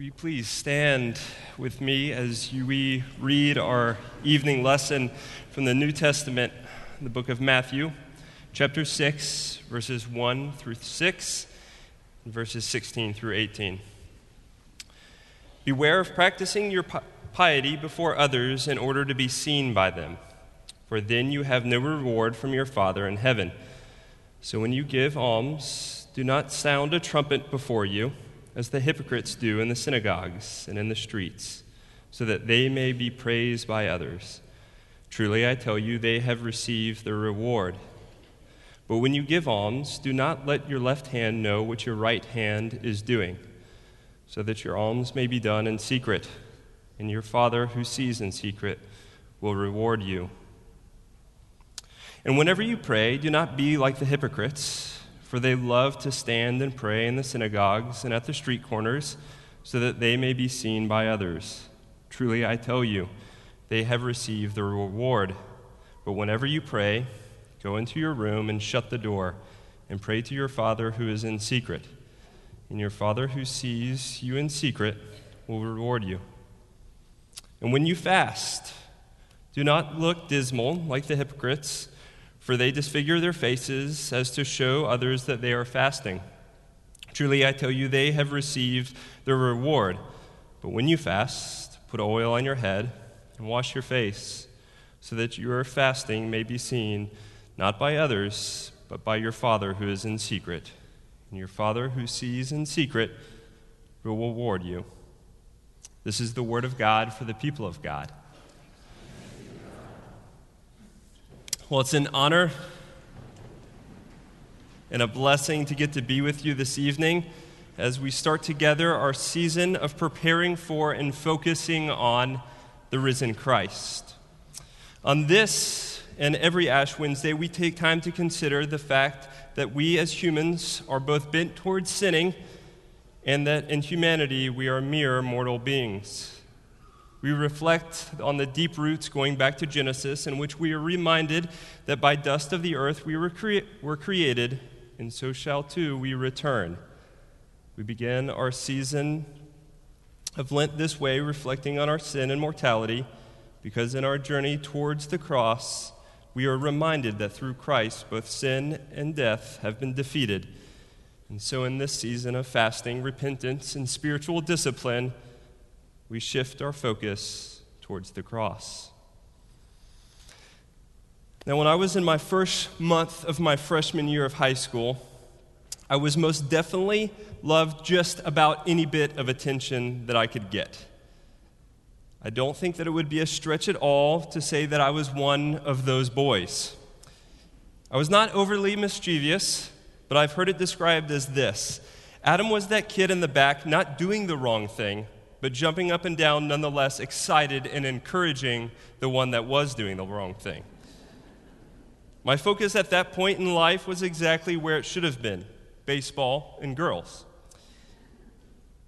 Will you please stand with me as we read our evening lesson from the New Testament, the book of Matthew, chapter 6, verses 1 through 6, and verses 16 through 18. Beware of practicing your piety before others in order to be seen by them, for then you have no reward from your Father in heaven. So when you give alms, do not sound a trumpet before you, as the hypocrites do in the synagogues and in the streets, so that they may be praised by others. Truly, I tell you, they have received their reward. But when you give alms, do not let your left hand know what your right hand is doing, so that your alms may be done in secret, and your Father who sees in secret will reward you. And whenever you pray, do not be like the hypocrites, for they love to stand and pray in the synagogues and at the street corners, so that they may be seen by others. Truly, I tell you, they have received the reward. But whenever you pray, go into your room and shut the door, and pray to your Father who is in secret. And your Father who sees you in secret will reward you. And when you fast, do not look dismal like the hypocrites, for they disfigure their faces as to show others that they are fasting. Truly, I tell you, they have received their reward. But when you fast, put oil on your head and wash your face, so that your fasting may be seen not by others, but by your Father who is in secret. And your Father who sees in secret will reward you. This is the word of God for the people of God. Well, it's an honor and a blessing to get to be with you this evening as we start together our season of preparing for and focusing on the risen Christ. On this and every Ash Wednesday, we take time to consider the fact that we as humans are both bent towards sinning and that in humanity we are mere mortal beings. We reflect on the deep roots going back to Genesis, in which we are reminded that by dust of the earth we were created, and so shall too we return. We begin our season of Lent this way, reflecting on our sin and mortality, because in our journey towards the cross, we are reminded that through Christ both sin and death have been defeated. And so in this season of fasting, repentance, and spiritual discipline, we shift our focus towards the cross. Now, when I was in my first month of my freshman year of high school, I was most definitely loved just about any bit of attention that I could get. I don't think that it would be a stretch at all to say that I was one of those boys. I was not overly mischievous, but I've heard it described as this: Adam was that kid in the back, not doing the wrong thing, but jumping up and down nonetheless, excited and encouraging the one that was doing the wrong thing. My focus at that point in life was exactly where it should have been: baseball and girls.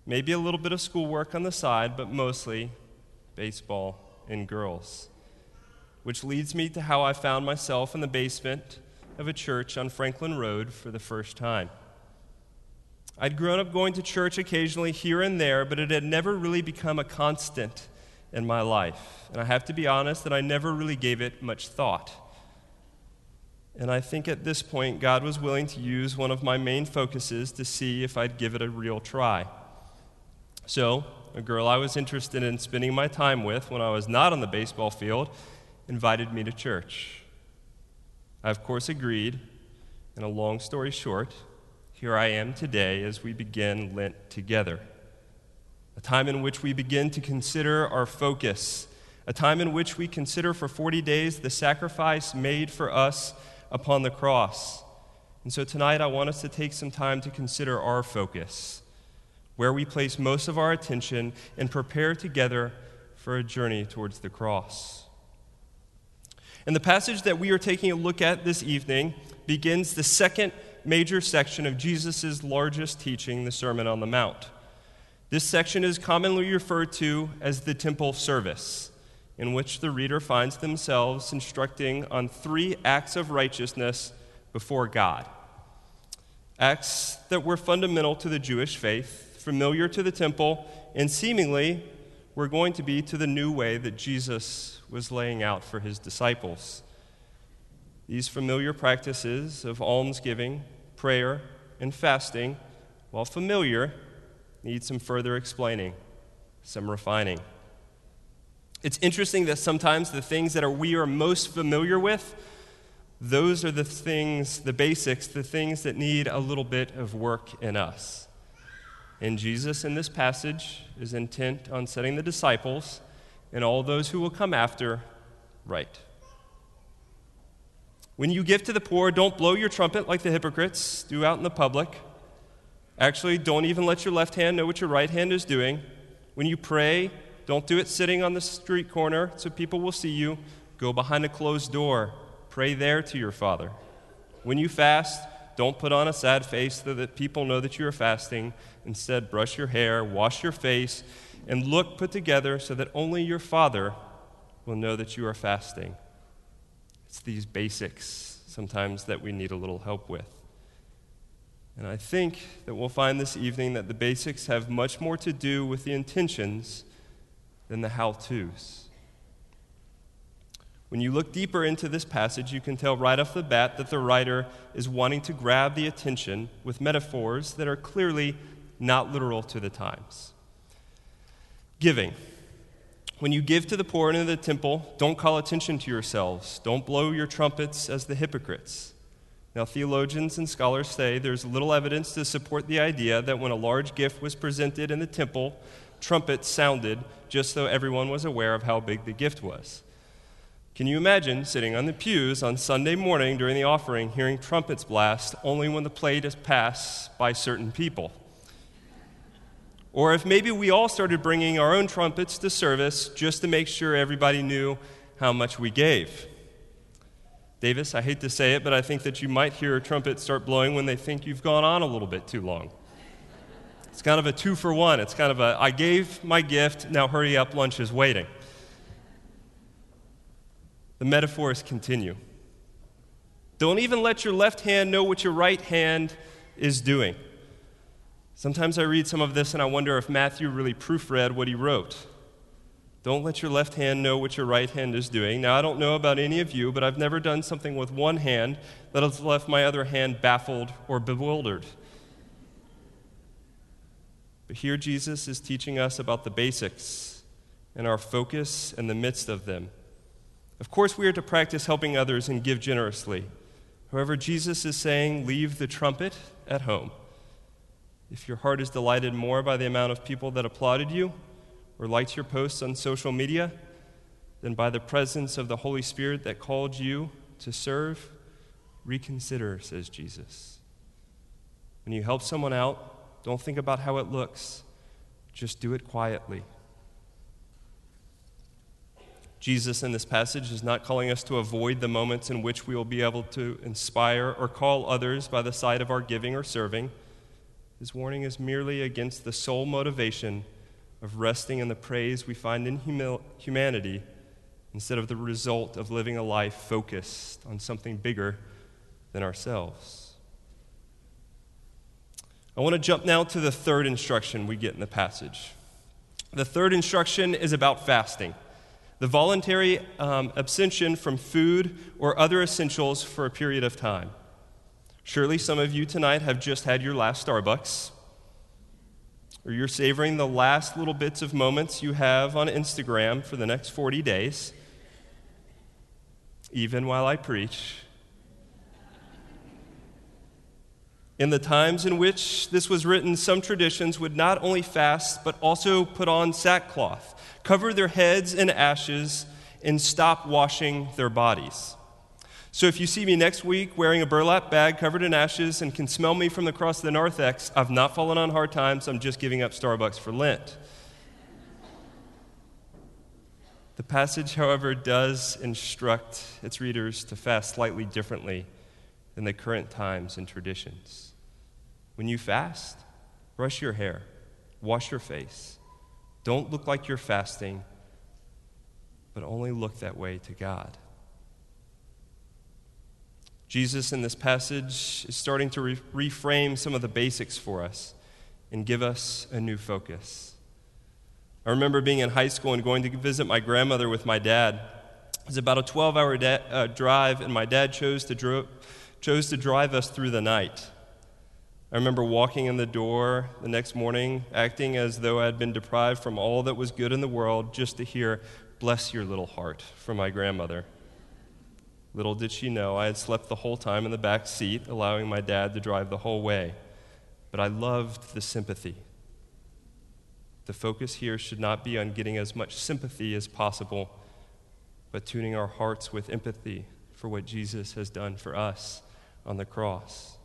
Maybe a little bit of schoolwork on the side, but mostly baseball and girls. Which leads me to how I found myself in the basement of a church on Franklin Road for the first time. I'd grown up going to church occasionally here and there, but it had never really become a constant in my life. And I have to be honest that I never really gave it much thought. And I think at this point, God was willing to use one of my main focuses to see if I'd give it a real try. So, a girl I was interested in spending my time with when I was not on the baseball field invited me to church. I, of course, agreed, and a long story short, here I am today as we begin Lent together, a time in which we begin to consider our focus, a time in which we consider for 40 days the sacrifice made for us upon the cross. And so tonight I want us to take some time to consider our focus, where we place most of our attention and prepare together for a journey towards the cross. And the passage that we are taking a look at this evening begins the second major section of Jesus' largest teaching, the Sermon on the Mount. This section is commonly referred to as the temple service, in which the reader finds themselves instructing on three acts of righteousness before God. Acts that were fundamental to the Jewish faith, familiar to the temple, and seemingly we're going to be to the new way that Jesus was laying out for his disciples. These familiar practices of almsgiving, prayer, and fasting, while familiar, need some further explaining, some refining. It's interesting that sometimes the things that we are most familiar with, those are the things, the basics, the things that need a little bit of work in us. And Jesus in this passage is intent on setting the disciples and all those who will come after right. When you give to the poor, don't blow your trumpet like the hypocrites do out in the public. Actually, don't even let your left hand know what your right hand is doing. When you pray, don't do it sitting on the street corner so people will see you. Go behind a closed door. Pray there to your Father. When you fast, don't put on a sad face so that people know that you are fasting. Instead, brush your hair, wash your face, and look put together so that only your Father will know that you are fasting. It's these basics sometimes that we need a little help with. And I think that we'll find this evening that the basics have much more to do with the intentions than the how-tos. When you look deeper into this passage, you can tell right off the bat that the writer is wanting to grab the attention with metaphors that are clearly not literal to the times. Giving. When you give to the poor and in the temple, don't call attention to yourselves. Don't blow your trumpets as the hypocrites. Now, theologians and scholars say there's little evidence to support the idea that when a large gift was presented in the temple, trumpets sounded just so everyone was aware of how big the gift was. Can you imagine sitting on the pews on Sunday morning during the offering, hearing trumpets blast only when the plate is passed by certain people? Or if maybe we all started bringing our own trumpets to service just to make sure everybody knew how much we gave. Davis, I hate to say it, but I think that you might hear a trumpet start blowing when they think you've gone on a little bit too long. It's kind of a 2-for-1. It's kind of a, I gave my gift, now hurry up, lunch is waiting. The metaphors continue. Don't even let your left hand know what your right hand is doing. Sometimes I read some of this and I wonder if Matthew really proofread what he wrote. Don't let your left hand know what your right hand is doing. Now, I don't know about any of you, but I've never done something with one hand that has left my other hand baffled or bewildered. But here Jesus is teaching us about the basics and our focus in the midst of them. Of course, we are to practice helping others and give generously. However, Jesus is saying, leave the trumpet at home. If your heart is delighted more by the amount of people that applauded you or liked your posts on social media than by the presence of the Holy Spirit that called you to serve, reconsider, says Jesus. When you help someone out, don't think about how it looks. Just do it quietly. Jesus in this passage is not calling us to avoid the moments in which we will be able to inspire or call others by the side of our giving or serving. His warning is merely against the sole motivation of resting in the praise we find in humanity instead of the result of living a life focused on something bigger than ourselves. I want to jump now to the third instruction we get in the passage. The third instruction is about fasting. The voluntary abstention from food or other essentials for a period of time. Surely some of you tonight have just had your last Starbucks, or you're savoring the last little bits of moments you have on Instagram for the next 40 days, even while I preach. In the times in which this was written, some traditions would not only fast, but also put on sackcloth, cover their heads in ashes, and stop washing their bodies. So if you see me next week wearing a burlap bag covered in ashes and can smell me from across the narthex, I've not fallen on hard times, I'm just giving up Starbucks for Lent. The passage, however, does instruct its readers to fast slightly differently than the current times and traditions. When you fast, brush your hair, wash your face. Don't look like you're fasting, but only look that way to God. Jesus in this passage is starting to reframe some of the basics for us. and give us a new focus. I remember being in high school and going to visit my grandmother with my dad. It was about a 12-hour drive, and my dad chose to drive us through the night. I remember walking in the door the next morning, acting as though I had been deprived from all that was good in the world, just to hear, "Bless your little heart," from my grandmother. Little did she know, I had slept the whole time in the back seat, allowing my dad to drive the whole way. But I loved the sympathy. The focus here should not be on getting as much sympathy as possible, but tuning our hearts with empathy for what Jesus has done for us on the cross.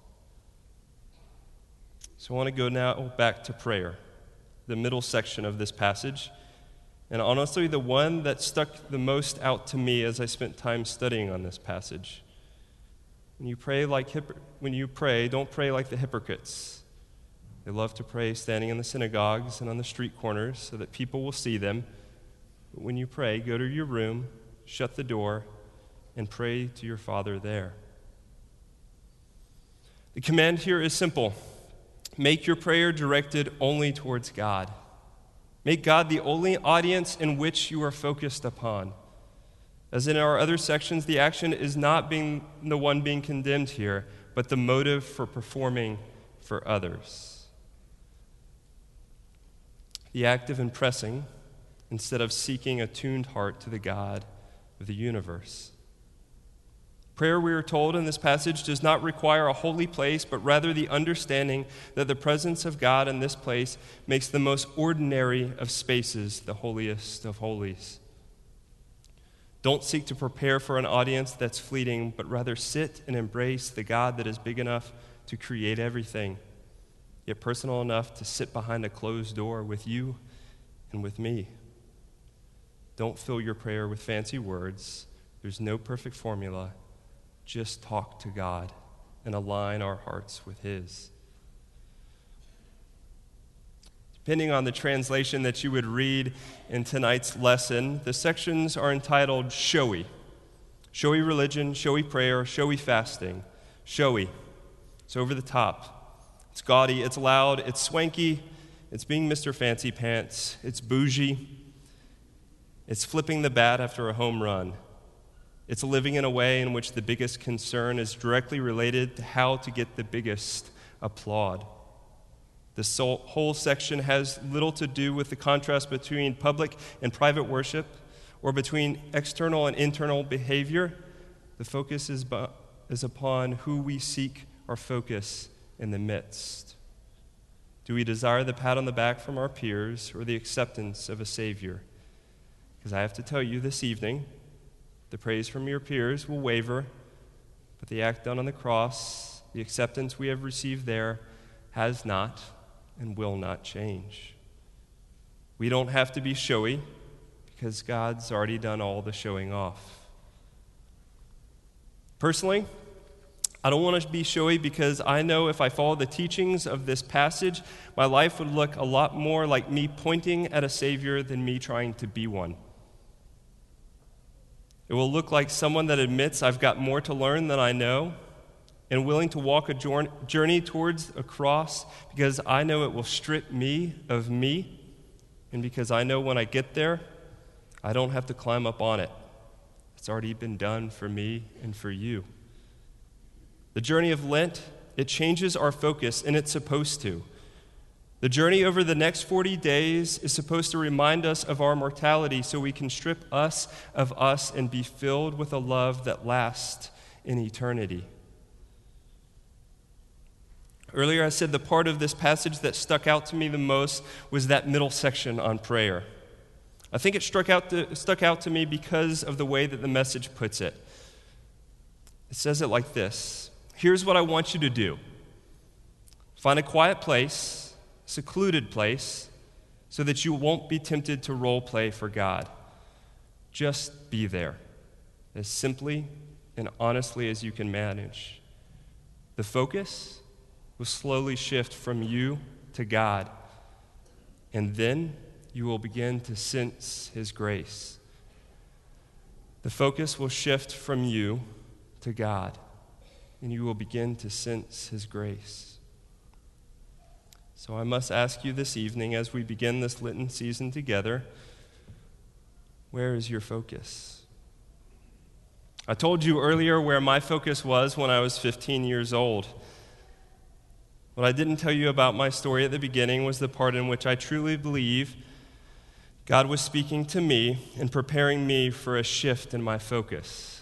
So I want to go now back to prayer, the middle section of this passage, and honestly the one that stuck the most out to me as I spent time studying on this passage. When you pray, don't pray like the hypocrites. They love to pray standing in the synagogues and on the street corners so that people will see them. But when you pray, go to your room, shut the door, and pray to your Father there. The command here is simple. Make your prayer directed only towards God. Make God the only audience in which you are focused upon. As in our other sections, the action is not being the one being condemned here, but the motive for performing for others. The act of impressing instead of seeking a tuned heart to the God of the universe. Prayer, we are told in this passage, does not require a holy place, but rather the understanding that the presence of God in this place makes the most ordinary of spaces the holiest of holies. Don't seek to prepare for an audience that's fleeting, but rather sit and embrace the God that is big enough to create everything, yet personal enough to sit behind a closed door with you and with me. Don't fill your prayer with fancy words. There's no perfect formula. Just talk to God and align our hearts with His. Depending on the translation that you would read in tonight's lesson, the sections are entitled Showy. Showy religion, showy prayer, showy fasting. Showy. It's over the top. It's gaudy, it's loud, it's swanky, it's being Mr. Fancy Pants, it's bougie, it's flipping the bat after a home run. It's living in a way in which the biggest concern is directly related to how to get the biggest applaud. This whole section has little to do with the contrast between public and private worship or between external and internal behavior. The focus is upon who we seek our focus in the midst. Do we desire the pat on the back from our peers or the acceptance of a Savior? Because I have to tell you this evening, the praise from your peers will waver, but the act done on the cross, the acceptance we have received there, has not and will not change. We don't have to be showy because God's already done all the showing off. Personally, I don't want to be showy because I know if I follow the teachings of this passage, my life would look a lot more like me pointing at a Savior than me trying to be one. It will look like someone that admits I've got more to learn than I know and willing to walk a journey towards a cross because I know it will strip me of me and because I know when I get there, I don't have to climb up on it. It's already been done for me and for you. The journey of Lent, it changes our focus, and it's supposed to. The journey over the next 40 days is supposed to remind us of our mortality so we can strip us of us and be filled with a love that lasts in eternity. Earlier I said the part of this passage that stuck out to me the most was that middle section on prayer. I think it stuck out to me because of the way that the message puts it. It says it like this. Here's what I want you to do. Find a quiet place, secluded place, so that you won't be tempted to role play for God. Just be there, as simply and honestly as you can manage. The focus will slowly shift from you to God, and then you will begin to sense His grace. The focus will shift from you to God, and you will begin to sense His grace. So I must ask you this evening, as we begin this Lenten season together, where is your focus? I told you earlier where my focus was when I was 15 years old. What I didn't tell you about my story at the beginning was the part in which I truly believe God was speaking to me and preparing me for a shift in my focus.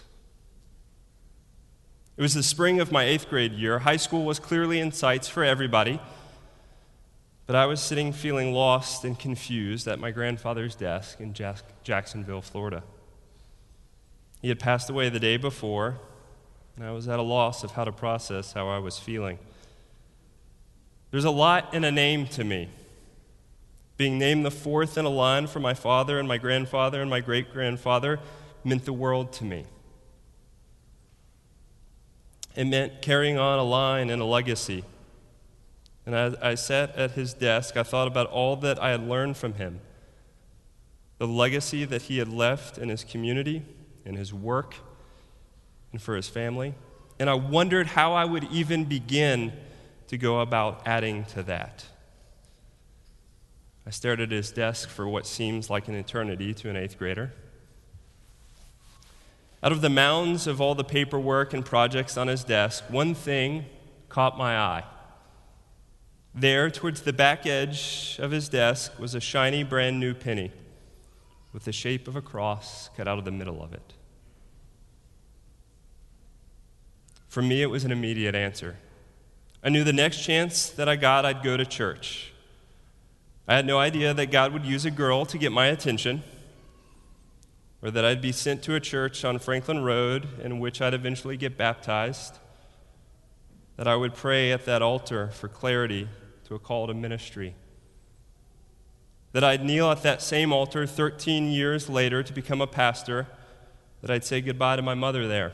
It was the spring of my 8th grade year. High school was clearly in sights for everybody, but I was sitting feeling lost and confused at my grandfather's desk in Jacksonville, Florida. He had passed away the day before, and I was at a loss of how to process how I was feeling. There's a lot in a name to me. Being named the 4th in a line for my father and my grandfather and my great-grandfather meant the world to me. It meant carrying on a line and a legacy. And as I sat at his desk, I thought about all that I had learned from him, the legacy that he had left in his community, in his work, and for his family. And I wondered how I would even begin to go about adding to that. I stared at his desk for what seems like an eternity to an 8th grader. Out of the mounds of all the paperwork and projects on his desk, one thing caught my eye. There, towards the back edge of his desk, was a shiny, brand new penny with the shape of a cross cut out of the middle of it. For me, it was an immediate answer. I knew the next chance that I got, I'd go to church. I had no idea that God would use a girl to get my attention, or that I'd be sent to a church on Franklin Road in which I'd eventually get baptized, that I would pray at that altar for clarity to a call to ministry, that I'd kneel at that same altar 13 years later to become a pastor, that I'd say goodbye to my mother there,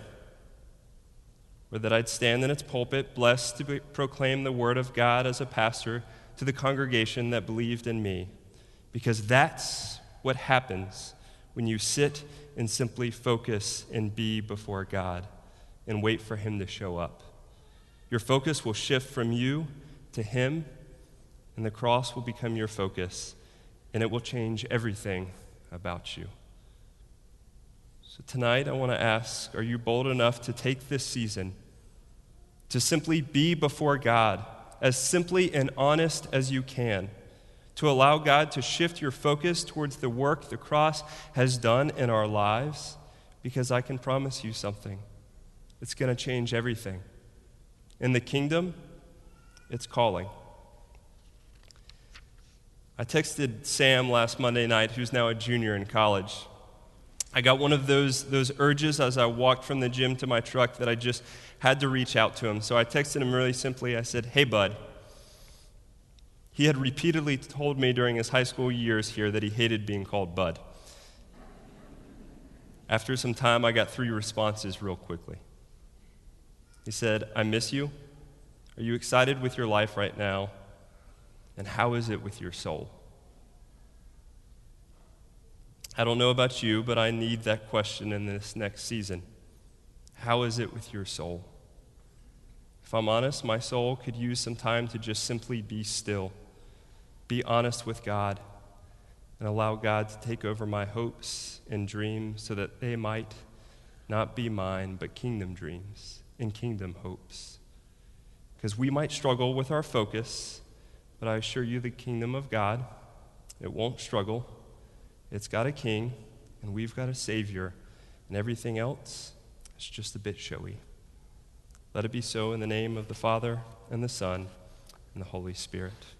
or that I'd stand in its pulpit blessed to proclaim the word of God as a pastor to the congregation that believed in me, because that's what happens when you sit and simply focus and be before God and wait for him to show up. Your focus will shift from you to him, and the cross will become your focus, and it will change everything about you. So tonight I want to ask, are you bold enough to take this season to simply be before God as simply and honest as you can, to allow God to shift your focus towards the work the cross has done in our lives? Because I can promise you something. It's going to change everything. In the kingdom, it's calling. I texted Sam last Monday night, who's now a junior in college. I got one of those urges as I walked from the gym to my truck that I just had to reach out to him. So I texted him really simply. I said, "Hey, bud." He had repeatedly told me during his high school years here that he hated being called bud. After some time, I got 3 responses real quickly. He said, "I miss you. Are you excited with your life right now? And how is it with your soul?" I don't know about you, but I need that question in this next season. How is it with your soul? If I'm honest, my soul could use some time to just simply be still, be honest with God, and allow God to take over my hopes and dreams so that they might not be mine, but kingdom dreams and kingdom hopes. Because we might struggle with our focus, but I assure you the kingdom of God, it won't struggle. It's got a king, and we've got a savior, and everything else is just a bit showy. Let it be so in the name of the Father, and the Son, and the Holy Spirit.